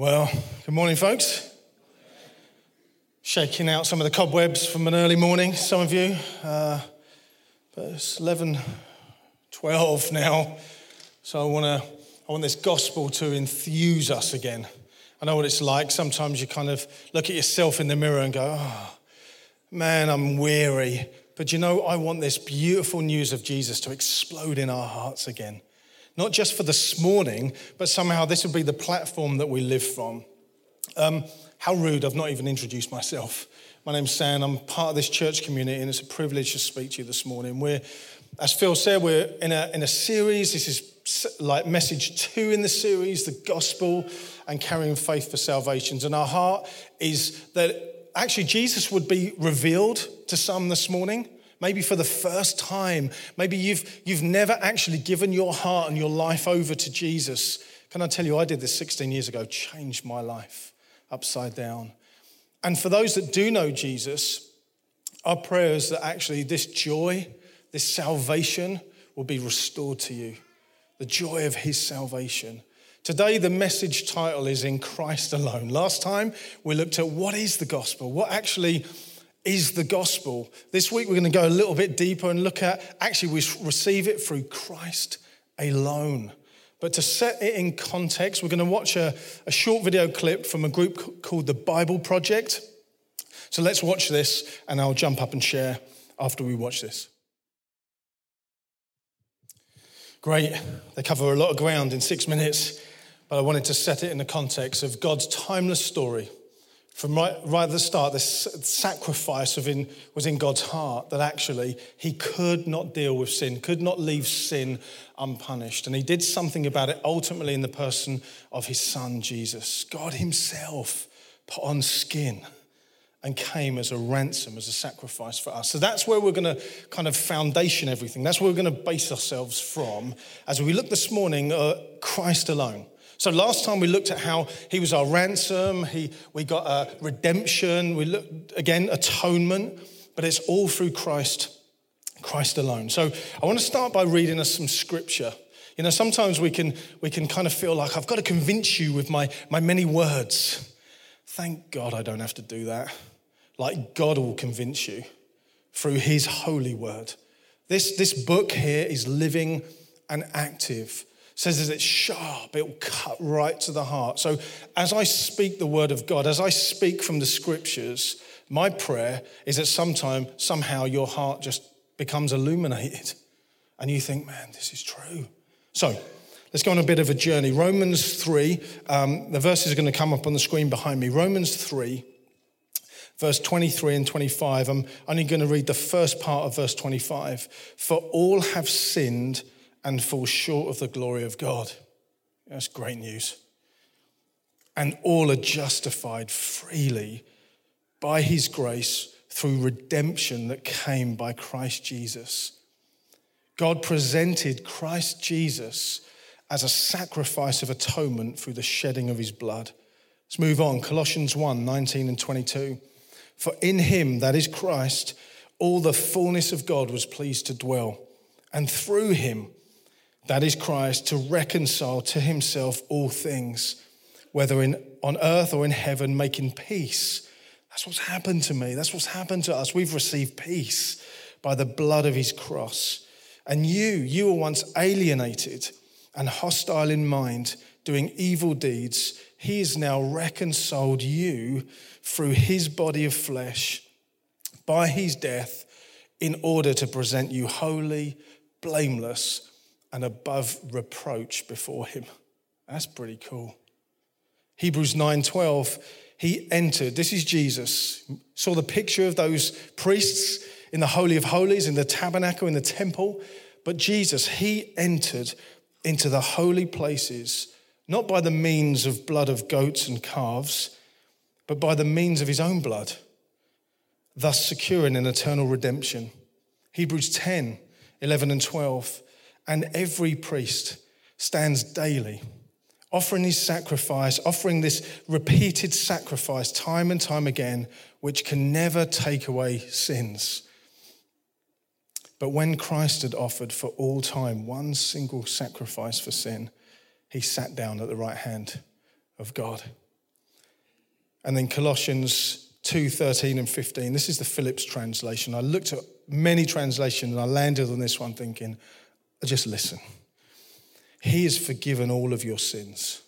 Well, good morning, folks. Shaking out some of the cobwebs from an early morning, some of you. But it's 11, 12 now, so I want this gospel to enthuse us again. I know what it's like. Sometimes you kind of look at yourself in the mirror and go, oh, man, I'm weary. But you know, I want this beautiful news of Jesus to explode in our hearts again. Not just for this morning, but somehow this would be the platform that we live from. How rude, I've not even introduced myself. My name's Sam, I'm part of this church community, and it's a privilege to speak to you this morning. As Phil said, we're in a series. This is like message 2 in the series, the gospel and carrying faith for salvations. And our heart is that actually Jesus would be revealed to some this morning. Maybe for the first time, maybe you've never actually given your heart and your life over to Jesus. Can I tell you, I did this 16 years ago, changed my life upside down. And for those that do know Jesus, our prayer is that actually this joy, this salvation will be restored to you, the joy of his salvation. Today, the message title is In Christ Alone. Last time, we looked at what is the gospel, what actually is the gospel. This week, we're going to go a little bit deeper and look at, actually, we receive it through Christ alone. But to set it in context, we're going to watch a short video clip from a group called the Bible Project. So let's watch this, and I'll jump up and share after we watch this. Great. They cover a lot of ground in 6 minutes, but I wanted to set it in the context of God's timeless story. From right at the start, this sacrifice was in God's heart, that actually he could not deal with sin, could not leave sin unpunished. And he did something about it ultimately in the person of his son, Jesus. God himself put on skin and came as a ransom, as a sacrifice for us. So that's where we're going to kind of foundation everything. That's where we're going to base ourselves from as we look this morning at Christ alone. So last time we looked at how he was our ransom, we got a redemption, we looked, again, atonement, but it's all through Christ alone. So I want to start by reading us some scripture. You know, sometimes we can kind of feel like I've got to convince you with my many words. Thank God I don't have to do that. Like God will convince you through his holy word. This book here is living and active. Says that it's sharp, it will cut right to the heart. So as I speak the word of God, as I speak from the scriptures, my prayer is that somehow your heart just becomes illuminated and you think, man, this is true. So let's go on a bit of a journey. Romans 3, the verses are going to come up on the screen behind me. Romans 3, verse 23 and 25. I'm only going to read the first part of verse 25. For all have sinned and fall short of the glory of God. That's great news. And all are justified freely by his grace through redemption that came by Christ Jesus. God presented Christ Jesus as a sacrifice of atonement through the shedding of his blood. Let's move on. Colossians 1, 19 and 22. For in him, that is Christ, all the fullness of God was pleased to dwell, and through him, that is Christ, to reconcile to himself all things, whether on earth or in heaven, making peace. That's what's happened to me. That's what's happened to us. We've received peace by the blood of his cross. And you were once alienated and hostile in mind, doing evil deeds. He has now reconciled you through his body of flesh by his death in order to present you holy, blameless, and above reproach before him. That's pretty cool. Hebrews 9:12, he entered, this is Jesus, saw the picture of those priests in the Holy of Holies, in the tabernacle, in the temple, but Jesus, he entered into the holy places, not by the means of blood of goats and calves, but by the means of his own blood, thus securing an eternal redemption. Hebrews 10, 11 and 12, and every priest stands daily, offering this repeated sacrifice time and time again, which can never take away sins. But when Christ had offered for all time one single sacrifice for sin, he sat down at the right hand of God. And then Colossians 2:13 and 15. This is the Phillips translation. I looked at many translations and I landed on this one thinking, just listen. He has forgiven all of your sins.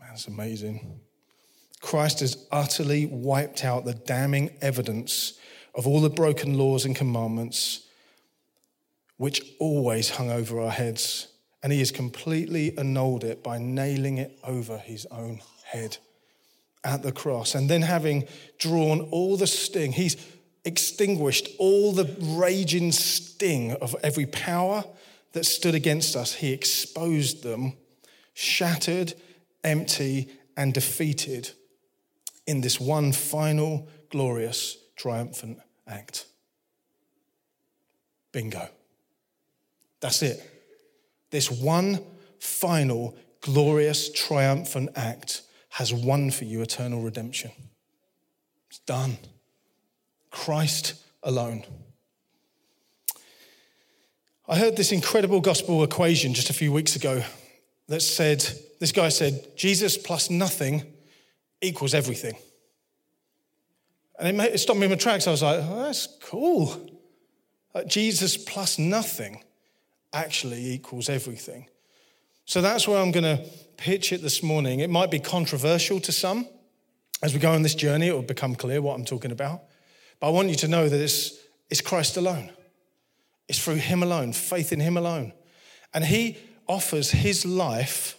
Man, that's amazing. Christ has utterly wiped out the damning evidence of all the broken laws and commandments which always hung over our heads, and he has completely annulled it by nailing it over his own head at the cross. And then having drawn all the sting, he's extinguished all the raging sting of every power that stood against us. He exposed them, shattered, empty, and defeated in this one final, glorious, triumphant act. Bingo. That's it. This one final, glorious, triumphant act has won for you eternal redemption. It's done. Christ alone. I heard this incredible gospel equation just a few weeks ago that said, this guy said, Jesus plus nothing equals everything. And it stopped me in my tracks. I was like, oh, that's cool. Like, Jesus plus nothing actually equals everything. So that's where I'm going to pitch it this morning. It might be controversial to some. As we go on this journey, it will become clear what I'm talking about. But I want you to know that it's Christ alone. It's through him alone, faith in him alone. And he offers his life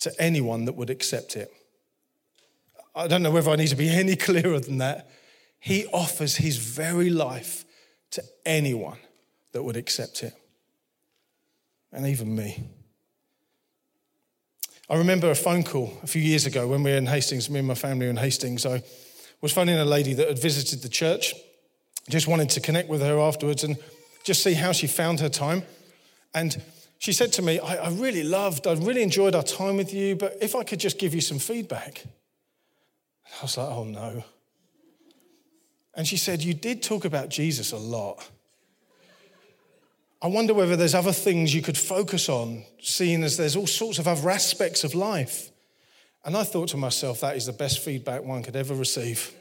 to anyone that would accept it. I don't know whether I need to be any clearer than that. He offers his very life to anyone that would accept it. And even me. I remember a phone call a few years ago when we were in Hastings, me and my family were in Hastings. I was phoning a lady that had visited the church. Just wanted to connect with her afterwards and just see how she found her time. And she said to me, I really enjoyed our time with you, but if I could just give you some feedback. I was like, oh no. And she said, you did talk about Jesus a lot. I wonder whether there's other things you could focus on, seeing as there's all sorts of other aspects of life. And I thought to myself, that is the best feedback one could ever receive.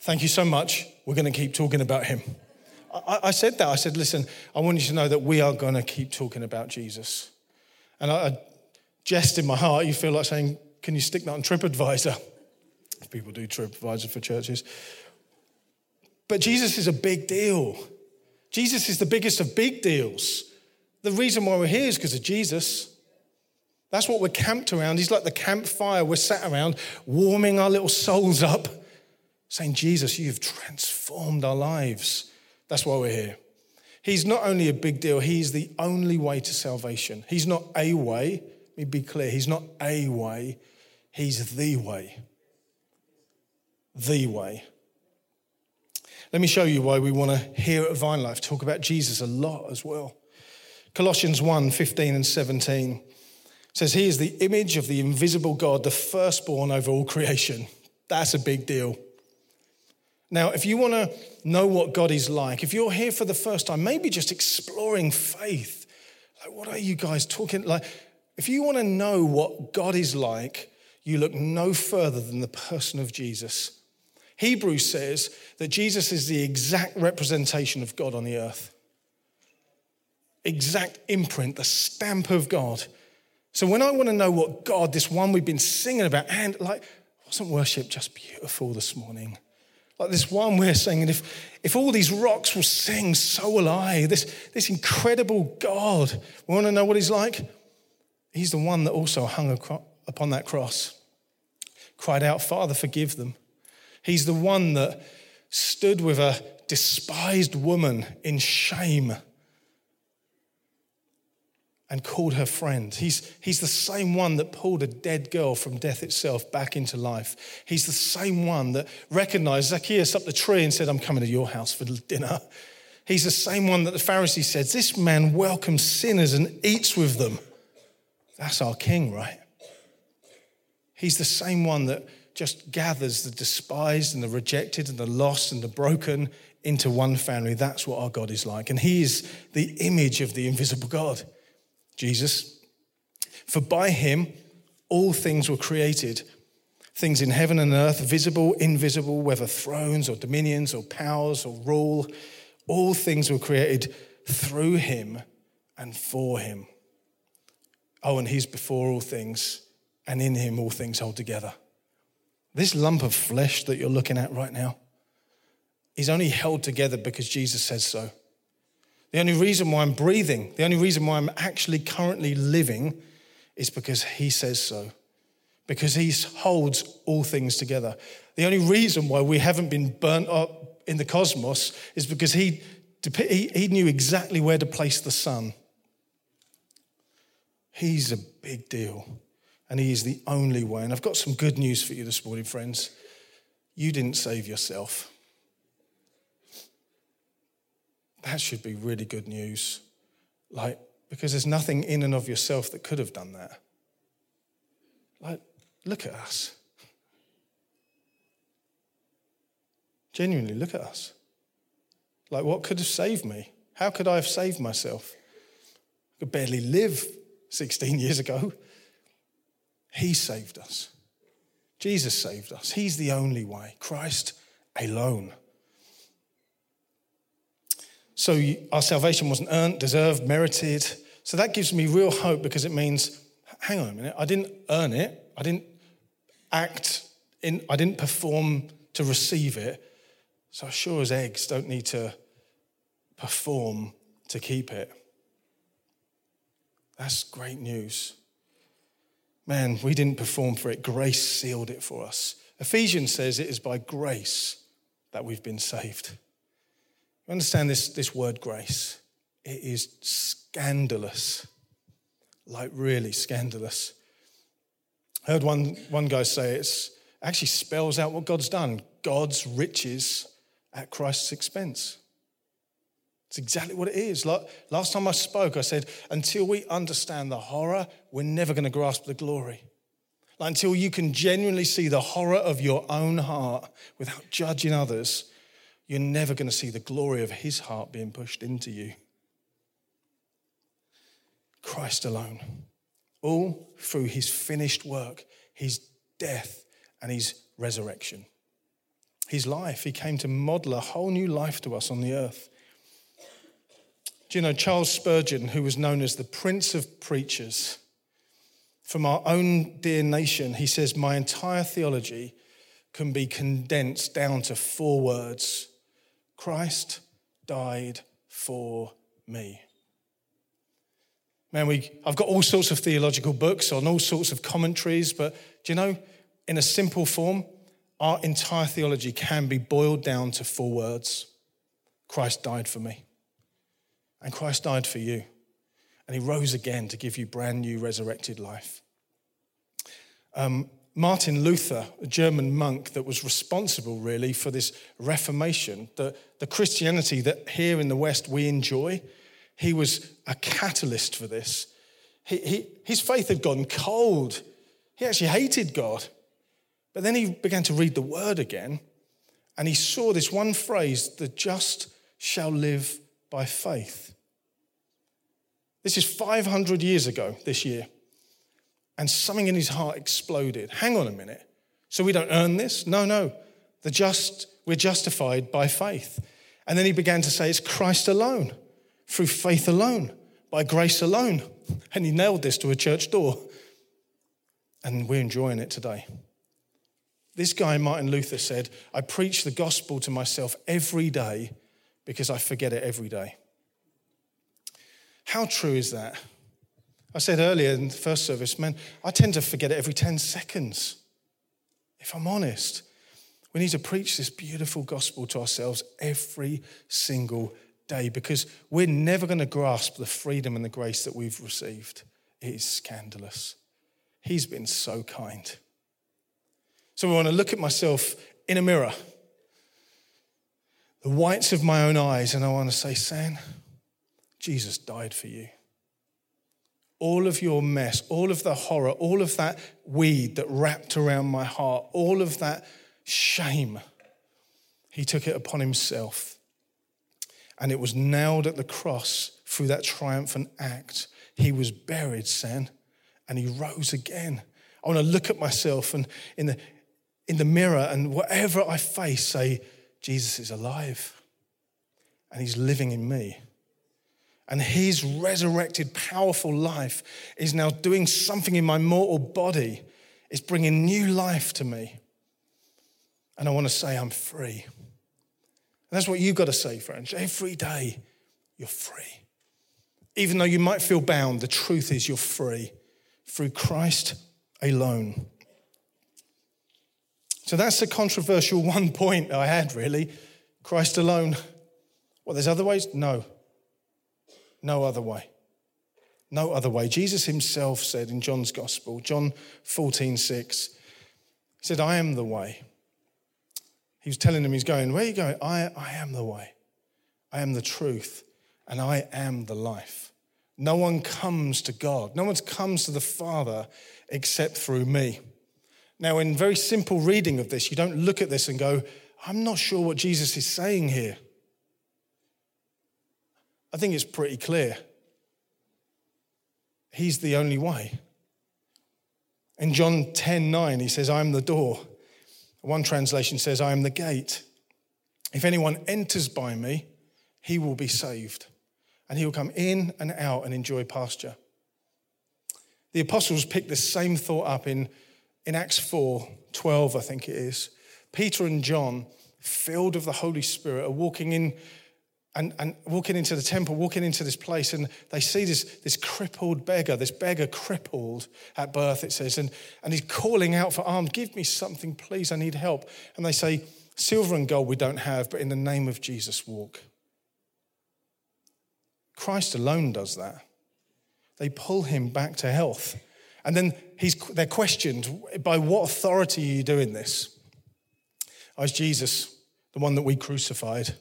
Thank you so much. We're going to keep talking about him. I said that. I said, listen, I want you to know that we are going to keep talking about Jesus. And I jest in my heart, you feel like saying, can you stick that on TripAdvisor? People do TripAdvisor for churches. But Jesus is a big deal. Jesus is the biggest of big deals. The reason why we're here is because of Jesus. That's what we're camped around. He's like the campfire we're sat around, warming our little souls up, saying, Jesus, you've transformed our lives. That's why we're here. He's not only a big deal, he's the only way to salvation. He's not a way. Let me be clear. He's not a way. He's the way. The way. Let me show you why we want to, here at Vine Life, talk about Jesus a lot as well. Colossians 1:15 and 17 says, he is the image of the invisible God, the firstborn over all creation. That's a big deal. Now, if you want to know what God is like, if you're here for the first time, maybe just exploring faith, like what are you guys talking like? If you want to know what God is like, you look no further than the person of Jesus. Hebrews says that Jesus is the exact representation of God on the earth. Exact imprint, the stamp of God. So when I want to know what God, this one we've been singing about, and like, wasn't worship just beautiful this morning? Like this one we're singing, if all these rocks will sing, so will I. This incredible God, we want to know what he's like? He's the one that also hung upon that cross, cried out, Father, forgive them. He's the one that stood with a despised woman in shame and called her friend. He's the same one that pulled a dead girl from death itself back into life. He's the same one that recognized Zacchaeus up the tree and said, I'm coming to your house for dinner. He's the same one that the Pharisees said, this man welcomes sinners and eats with them. That's our King, right? He's the same one that just gathers the despised and the rejected and the lost and the broken into one family. That's what our God is like. And he is the image of the invisible God, Jesus. For by him, all things were created, things in heaven and earth, visible, invisible, whether thrones or dominions or powers or rule, all things were created through him and for him. Oh, and he's before all things, and in him all things hold together. This lump of flesh that you're looking at right now is only held together because Jesus says so. The only reason why I'm breathing, the only reason why I'm actually currently living is because he says so, because he holds all things together. The only reason why we haven't been burnt up in the cosmos is because he knew exactly where to place the sun. He's a big deal, and he is the only way. And I've got some good news for you this morning, friends. You didn't save yourself. That should be really good news. Like, because there's nothing in and of yourself that could have done that. Like, look at us. Genuinely, look at us. Like, what could have saved me? How could I have saved myself? I could barely live 16 years ago. He saved us. Jesus saved us. He's the only way. Christ alone. So our salvation wasn't earned, deserved, merited. So that gives me real hope, because it means, hang on a minute, I didn't earn it. I didn't I didn't perform to receive it. So I sure as eggs don't need to perform to keep it. That's great news. Man, we didn't perform for it. Grace sealed it for us. Ephesians says it is by grace that we've been saved. You understand this word grace? It is scandalous. Like, really scandalous. I heard one guy say it actually spells out what God's done. God's riches at Christ's expense. It's exactly what it is. Like, last time I spoke, I said, until we understand the horror, we're never going to grasp the glory. Like, until you can genuinely see the horror of your own heart without judging others, you're never going to see the glory of his heart being pushed into you. Christ alone. All through his finished work, his death and his resurrection. His life, he came to model a whole new life to us on the earth. Do you know, Charles Spurgeon, who was known as the Prince of Preachers, from our own dear nation, he says, my entire theology can be condensed down to four words. Christ died for me. Man, I've got all sorts of theological books on all sorts of commentaries, but do you know, in a simple form, our entire theology can be boiled down to four words. Christ died for me. And Christ died for you. And he rose again to give you brand new resurrected life. Martin Luther, a German monk that was responsible really for this Reformation, the Christianity that here in the West we enjoy, he was a catalyst for this. His faith had gone cold. He actually hated God. But then he began to read the word again, and he saw this one phrase, the just shall live by faith. This is 500 years ago this year, and something in his heart exploded. Hang on a minute. So we don't earn this? No. We're justified by faith. And then he began to say it's Christ alone, through faith alone, by grace alone. And he nailed this to a church door. And we're enjoying it today. This guy, Martin Luther, said, I preach the gospel to myself every day, because I forget it every day. How true is that? I said earlier in the first service, man, I tend to forget it every 10 seconds. If I'm honest, we need to preach this beautiful gospel to ourselves every single day, because we're never going to grasp the freedom and the grace that we've received. It is scandalous. He's been so kind. So I want to look at myself in a mirror, the whites of my own eyes, and I want to say, San, Jesus died for you. All of your mess, all of the horror, all of that weed that wrapped around my heart, all of that shame, he took it upon himself. And it was nailed at the cross through that triumphant act. He was buried, San, and he rose again. I want to look at myself and in the in the mirror and whatever I face, say, Jesus is alive and he's living in me. And his resurrected, powerful life is now doing something in my mortal body. It's bringing new life to me. And I want to say I'm free. And that's what you've got to say, friends. Every day, you're free. Even though you might feel bound, the truth is you're free through Christ alone. So that's the controversial one point I had, really. Christ alone. Well, there's other ways? No. No other way. No other way. Jesus himself said in John's gospel, John 14:6, he said, I am the way. He was telling them, he's going, where are you going? I am the way. I am the truth. And I am the life. No one comes to God. No one comes to the Father except through me. Now, in very simple reading of this, you don't look at this and go, I'm not sure what Jesus is saying here. I think it's pretty clear. He's the only way. In John 10:9, he says, I am the door. One translation says, I am the gate. If anyone enters by me, he will be saved. And he will come in and out and enjoy pasture. The apostles picked this same thought up in Acts 4:12, I think it is. Peter and John, filled with the Holy Spirit, are walking in and walking into the temple, walking into this place, and they see this crippled beggar, crippled at birth, it says, and he's calling out for alms, give me something, please, I need help. And they say, silver and gold we don't have, but in the name of Jesus, walk. Christ alone does that. They pull him back to health. And then they're questioned, by what authority are you doing this? As Jesus, the one that we crucified.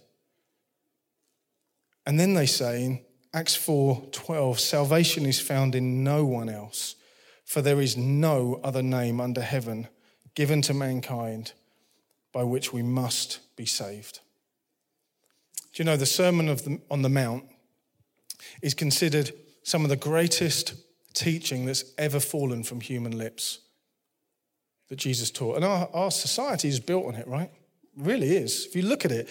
And then they say in Acts 4:12, salvation is found in no one else, for there is no other name under heaven given to mankind by which we must be saved. Do you know the Sermon on the Mount is considered some of the greatest teaching that's ever fallen from human lips that Jesus taught. And our society is built on it, right? It really is. If you look at it,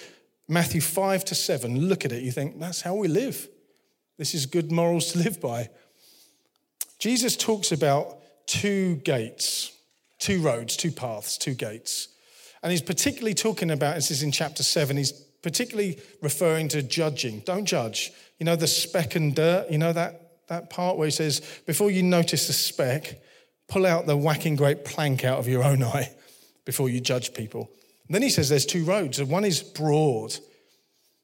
Matthew 5-7, look at it, you think, that's how we live. This is good morals to live by. Jesus talks about two gates, two roads, two paths, two gates. And he's particularly talking about, this is in chapter 7, he's particularly referring to judging. Don't judge. You know the speck and dirt, you know that part where he says, before you notice the speck, pull out the whacking great plank out of your own eye before you judge people. And then he says there's two roads, and one is broad,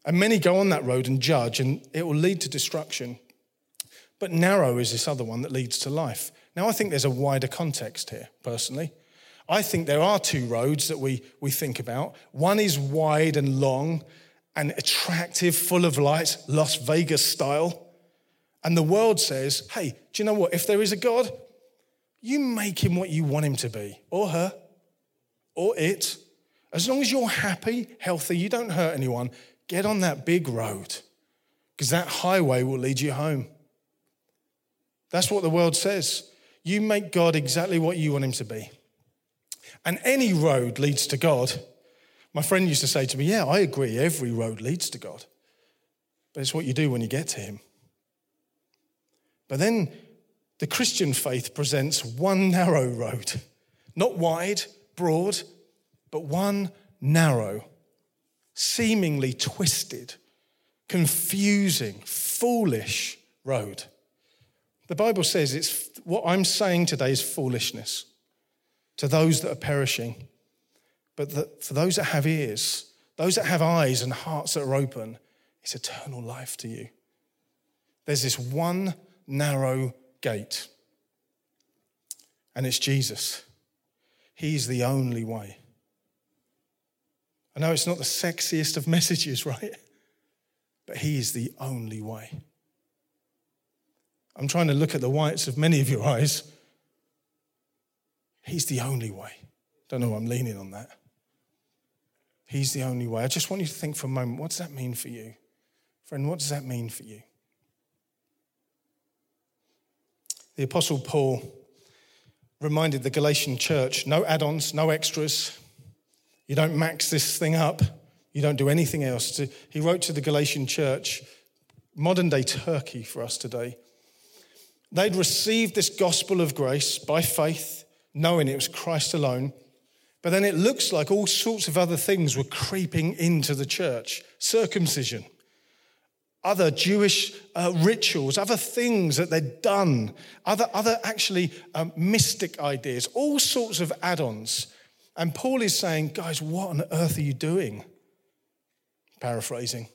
and many go on that road and judge, and it will lead to destruction. But narrow is this other one that leads to life. Now, I think there's a wider context here, personally. I think there are two roads that we think about. One is wide and long and attractive, full of light, Las Vegas style. And the world says, hey, do you know what? If there is a God, you make him what you want him to be, or her, or it. As long as you're happy, healthy, you don't hurt anyone, get on that big road, because that highway will lead you home. That's what the world says. You make God exactly what you want him to be. And any road leads to God. My friend used to say to me, yeah, I agree, every road leads to God. But it's what you do when you get to him. But then the Christian faith presents one narrow road, not wide, broad, but one narrow, seemingly twisted, confusing, foolish road. The Bible says it's what I'm saying today is foolishness to those that are perishing. But for those that have ears, those that have eyes and hearts that are open, it's eternal life to you. There's this one narrow gate, and it's Jesus. He's the only way. I know it's not the sexiest of messages, right? But he is the only way. I'm trying to look at the whites of many of your eyes. He's the only way. Don't know why I'm leaning on that. He's the only way. I just want you to think for a moment, what does that mean for you? Friend, what does that mean for you? The Apostle Paul reminded the Galatian church, no add-ons, no extras, You don't max this thing up. You don't do anything else. He wrote to the Galatian church, modern-day Turkey for us today. They'd received this gospel of grace by faith, knowing it was Christ alone. But then it looks like all sorts of other things were creeping into the church. Circumcision, other Jewish rituals, other things that they'd done, other mystic ideas, all sorts of add-ons. And Paul is saying, guys, what on earth are you doing? Paraphrasing.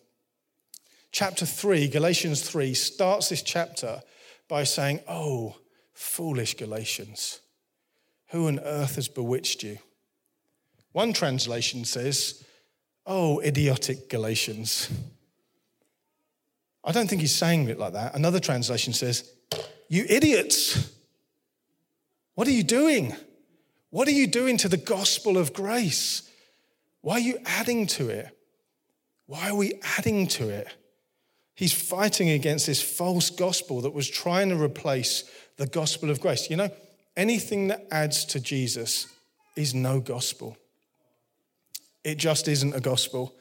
Chapter 3, Galatians 3, starts this chapter by saying, oh, foolish Galatians, who on earth has bewitched you? One translation says, oh, idiotic Galatians. I don't think he's saying it like that. Another translation says, you idiots. What are you doing? What are you doing to the gospel of grace? Why are you adding to it? Why are we adding to it? He's fighting against this false gospel that was trying to replace the gospel of grace. You know, anything that adds to Jesus is no gospel. It just isn't a gospel.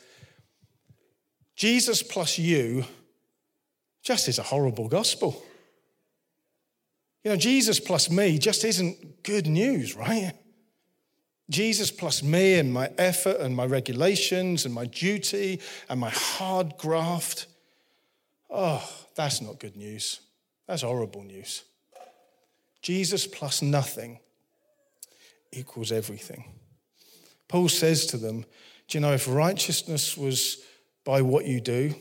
Jesus plus you just is a horrible gospel. You know, Jesus plus me just isn't good news, right? Jesus plus me and my effort and my regulations and my duty and my hard graft. Oh, that's not good news. That's horrible news. Jesus plus nothing equals everything. Paul says to them, do you know, if righteousness was by what you do,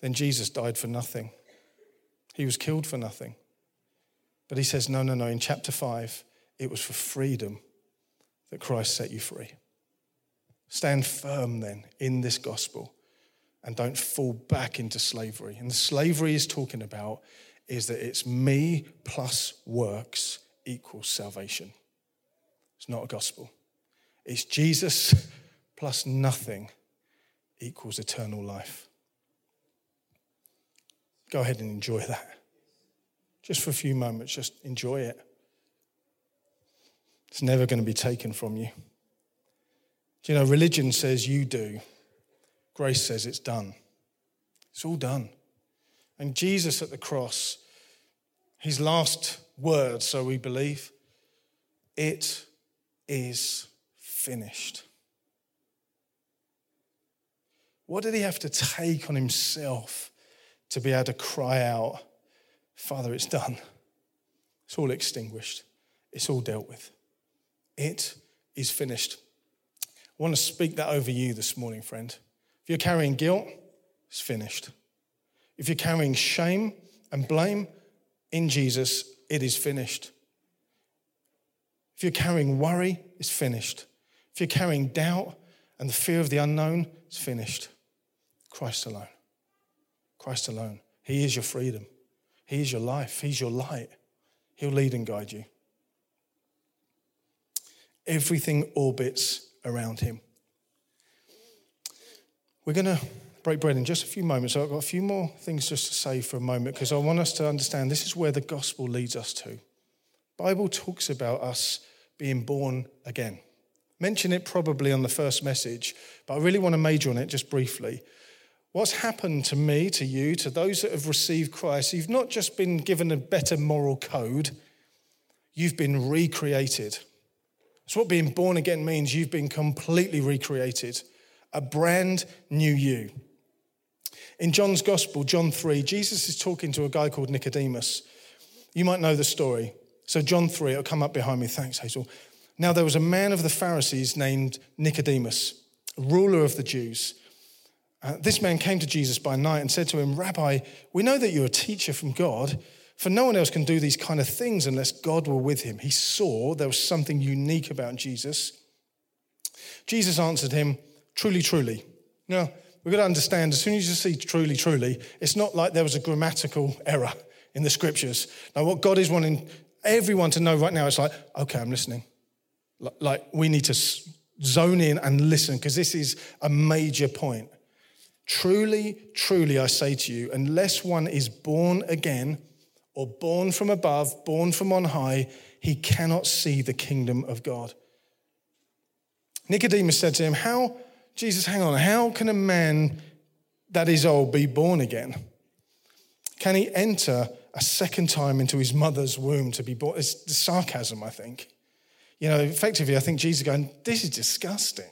then Jesus died for nothing. He was killed for nothing. But he says, no, in chapter 5, it was for freedom that Christ set you free. Stand firm then in this gospel and don't fall back into slavery. And the slavery he's talking about is that it's me plus works equals salvation. It's not a gospel. It's Jesus plus nothing equals eternal life. Go ahead and enjoy that. Just for a few moments, just enjoy it. It's never going to be taken from you. You know, religion says you do. Grace says it's done. It's all done. And Jesus at the cross, his last word, so we believe, it is finished. What did he have to take on himself to be able to cry out, Father, it's done. It's all extinguished. It's all dealt with. It is finished. I want to speak that over you this morning, friend. If you're carrying guilt, it's finished. If you're carrying shame and blame in Jesus, it is finished. If you're carrying worry, it's finished. If you're carrying doubt and the fear of the unknown, it's finished. Christ alone. Christ alone. He is your freedom. He is your life. He's your light. He'll lead and guide you. Everything orbits around him. We're going to break bread in just a few moments. So I've got a few more things just to say for a moment because I want us to understand this is where the gospel leads us to. The Bible talks about us being born again. Mention it probably on the first message, but I really want to major on it just briefly. What's happened to me, to you, to those that have received Christ, you've not just been given a better moral code, you've been recreated. That's what being born again means. You've been completely recreated, a brand new you. In John's Gospel, John 3, Jesus is talking to a guy called Nicodemus. You might know the story. So John 3, it'll come up behind me. Thanks, Hazel. Now there was a man of the Pharisees named Nicodemus, ruler of the Jews. This man came to Jesus by night and said to him, Rabbi, we know that you're a teacher from God, for no one else can do these kind of things unless God were with him. He saw there was something unique about Jesus. Jesus answered him, truly, truly. Now, we've got to understand, as soon as you see truly, truly, it's not like there was a grammatical error in the scriptures. Now, what God is wanting everyone to know right now, it's like, okay, I'm listening. Like, we need to zone in and listen because this is a major point. Truly, truly, I say to you, unless one is born again or born from above, born from on high, he cannot see the kingdom of God. Nicodemus said to him, how can a man that is old be born again? Can he enter a second time into his mother's womb to be born? It's sarcasm, I think. You know, effectively, I think Jesus is going, this is disgusting.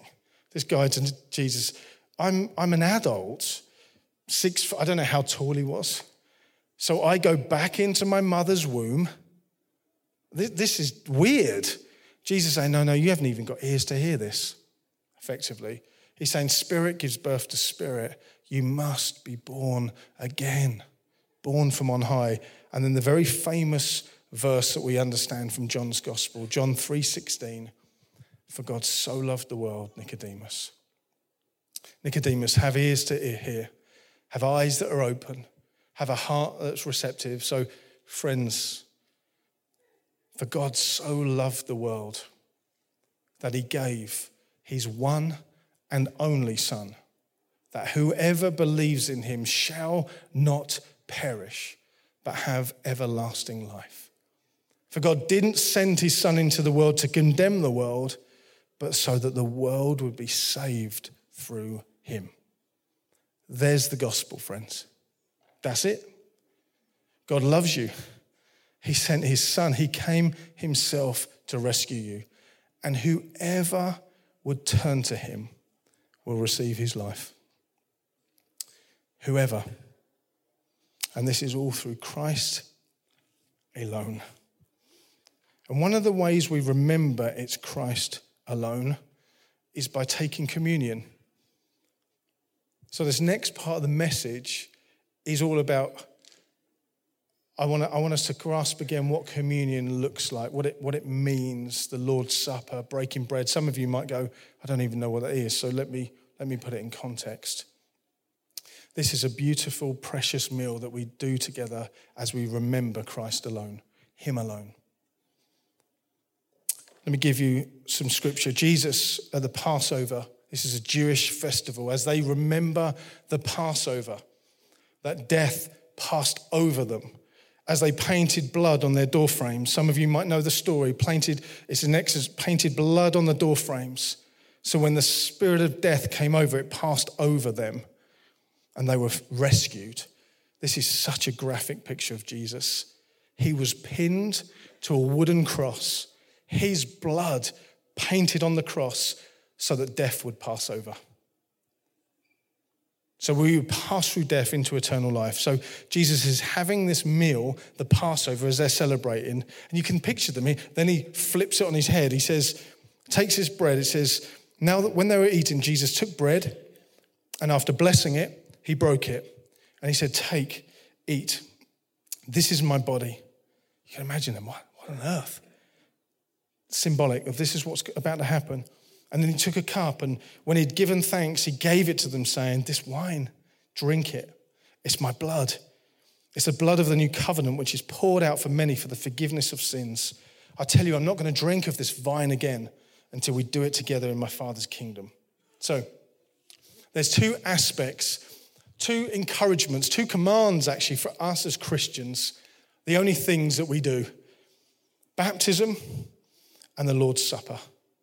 This guy to Jesus, I'm an adult, I don't know how tall he was. So I go back into my mother's womb. This is weird. Jesus is saying, no, you haven't even got ears to hear this, effectively. He's saying spirit gives birth to spirit. You must be born again, born from on high. And then the very famous verse that we understand from John's gospel, John 3:16, for God so loved the world, Nicodemus. Nicodemus, have ears to hear, have eyes that are open, have a heart that's receptive. So friends, for God so loved the world that he gave his one and only Son, that whoever believes in him shall not perish, but have everlasting life. For God didn't send his Son into the world to condemn the world, but so that the world would be saved through him. There's the gospel, friends. That's it. God loves you. He sent his Son. He came himself to rescue you. And whoever would turn to him will receive his life. Whoever. And this is all through Christ alone. And one of the ways we remember it's Christ alone is by taking communion. So this next part of the message is all about, I want us to grasp again what communion looks like, what it means, the Lord's Supper, breaking bread. Some of you might go, I don't even know what that is, so let me put it in context. This is a beautiful, precious meal that we do together as we remember Christ alone, him alone. Let me give you some scripture. Jesus at the Passover, this is a Jewish festival, as they remember the Passover, that death passed over them, as they painted blood on their doorframes. Some of you might know the story. It's in Exodus, painted blood on the doorframes. So when the spirit of death came over, it passed over them. And they were rescued. This is such a graphic picture of Jesus. He was pinned to a wooden cross, his blood painted on the cross so that death would pass over. So we would pass through death into eternal life. So Jesus is having this meal, the Passover, as they're celebrating. And you can picture them. Then he flips it on his head. He says, takes his bread. It says, now that when they were eating, Jesus took bread and after blessing it, he broke it, and he said, take, eat. This is my body. You can imagine them. What on earth? Symbolic of this is what's about to happen. And then he took a cup, and when he'd given thanks, he gave it to them, saying, this wine, drink it. It's my blood. It's the blood of the new covenant, which is poured out for many for the forgiveness of sins. I tell you, I'm not going to drink of this wine again until we do it together in my Father's kingdom. So there's two aspects, two encouragements, two commands actually for us as Christians, the only things that we do. Baptism and the Lord's Supper.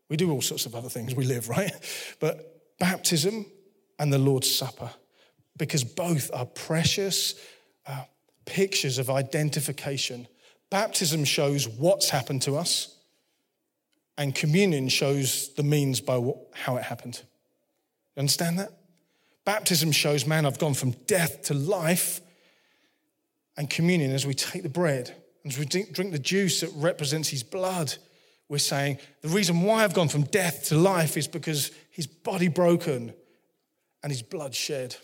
We do all sorts of other things, we live, right? But baptism and the Lord's Supper, because both are precious pictures of identification. Baptism shows what's happened to us, and communion shows the means by how it happened. You understand that? Baptism shows, man, I've gone from death to life. And communion, as we take the bread, as we drink the juice that represents his blood, we're saying, the reason why I've gone from death to life is because his body broken and his blood shed.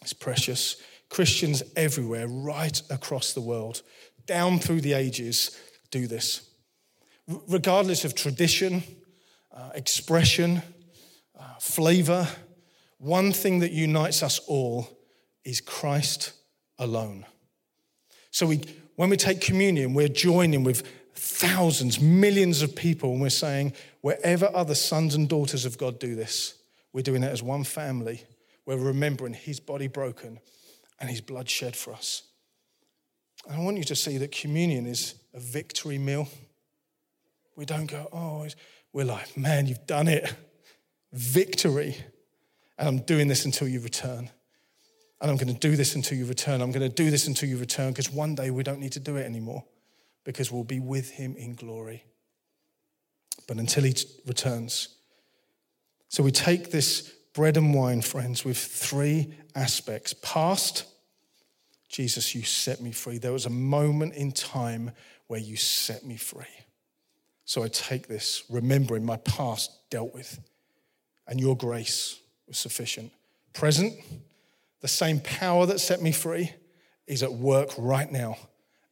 It's precious. Christians everywhere, right across the world, down through the ages, do this. Regardless of tradition, expression, flavor. One thing that unites us all is Christ alone. So when we take communion, we're joining with thousands, millions of people, and we're saying, wherever other sons and daughters of God do this, we're doing it as one family. We're remembering his body broken and his blood shed for us. And I want you to see that communion is a victory meal. We don't go, oh, we're like, man, you've done it. Victory. And I'm doing this until you return. And I'm going to do this until you return. I'm going to do this until you return, because one day we don't need to do it anymore, because we'll be with him in glory. But until he returns. So we take this bread and wine, friends, with three aspects. Past, Jesus, you set me free. There was a moment in time where you set me free. So I take this, remembering my past dealt with, and your grace was sufficient. Present, the same power that set me free is at work right now,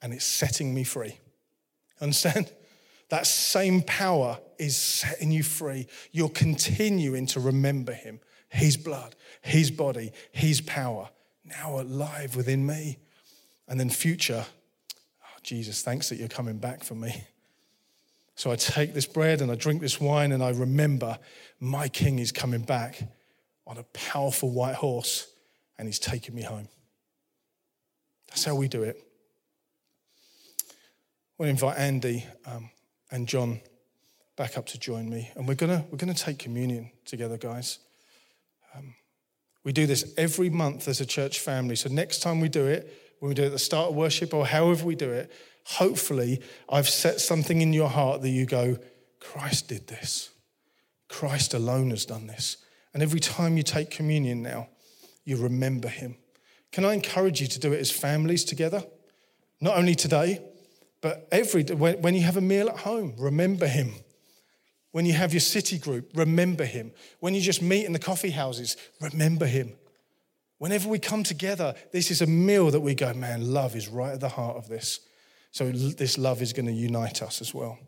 and it's setting me free. Understand? That same power is setting you free. You're continuing to remember him, his blood, his body, his power, now alive within me. And then future, oh, Jesus, thanks that you're coming back for me. So I take this bread and I drink this wine and I remember my king is coming back on a powerful white horse and he's taking me home. That's how we do it. I want to invite Andy and John back up to join me. And we're gonna take communion together, guys. We do this every month as a church family. So next time we do it, when we do it at the start of worship or however we do it, hopefully I've set something in your heart that you go, Christ did this. Christ alone has done this. And every time you take communion now, you remember him. Can I encourage you to do it as families together? Not only today, but when you have a meal at home, remember him. When you have your city group, remember him. When you just meet in the coffee houses, remember him. Whenever we come together, this is a meal that we go, man, love is right at the heart of this. So this love is going to unite us as well.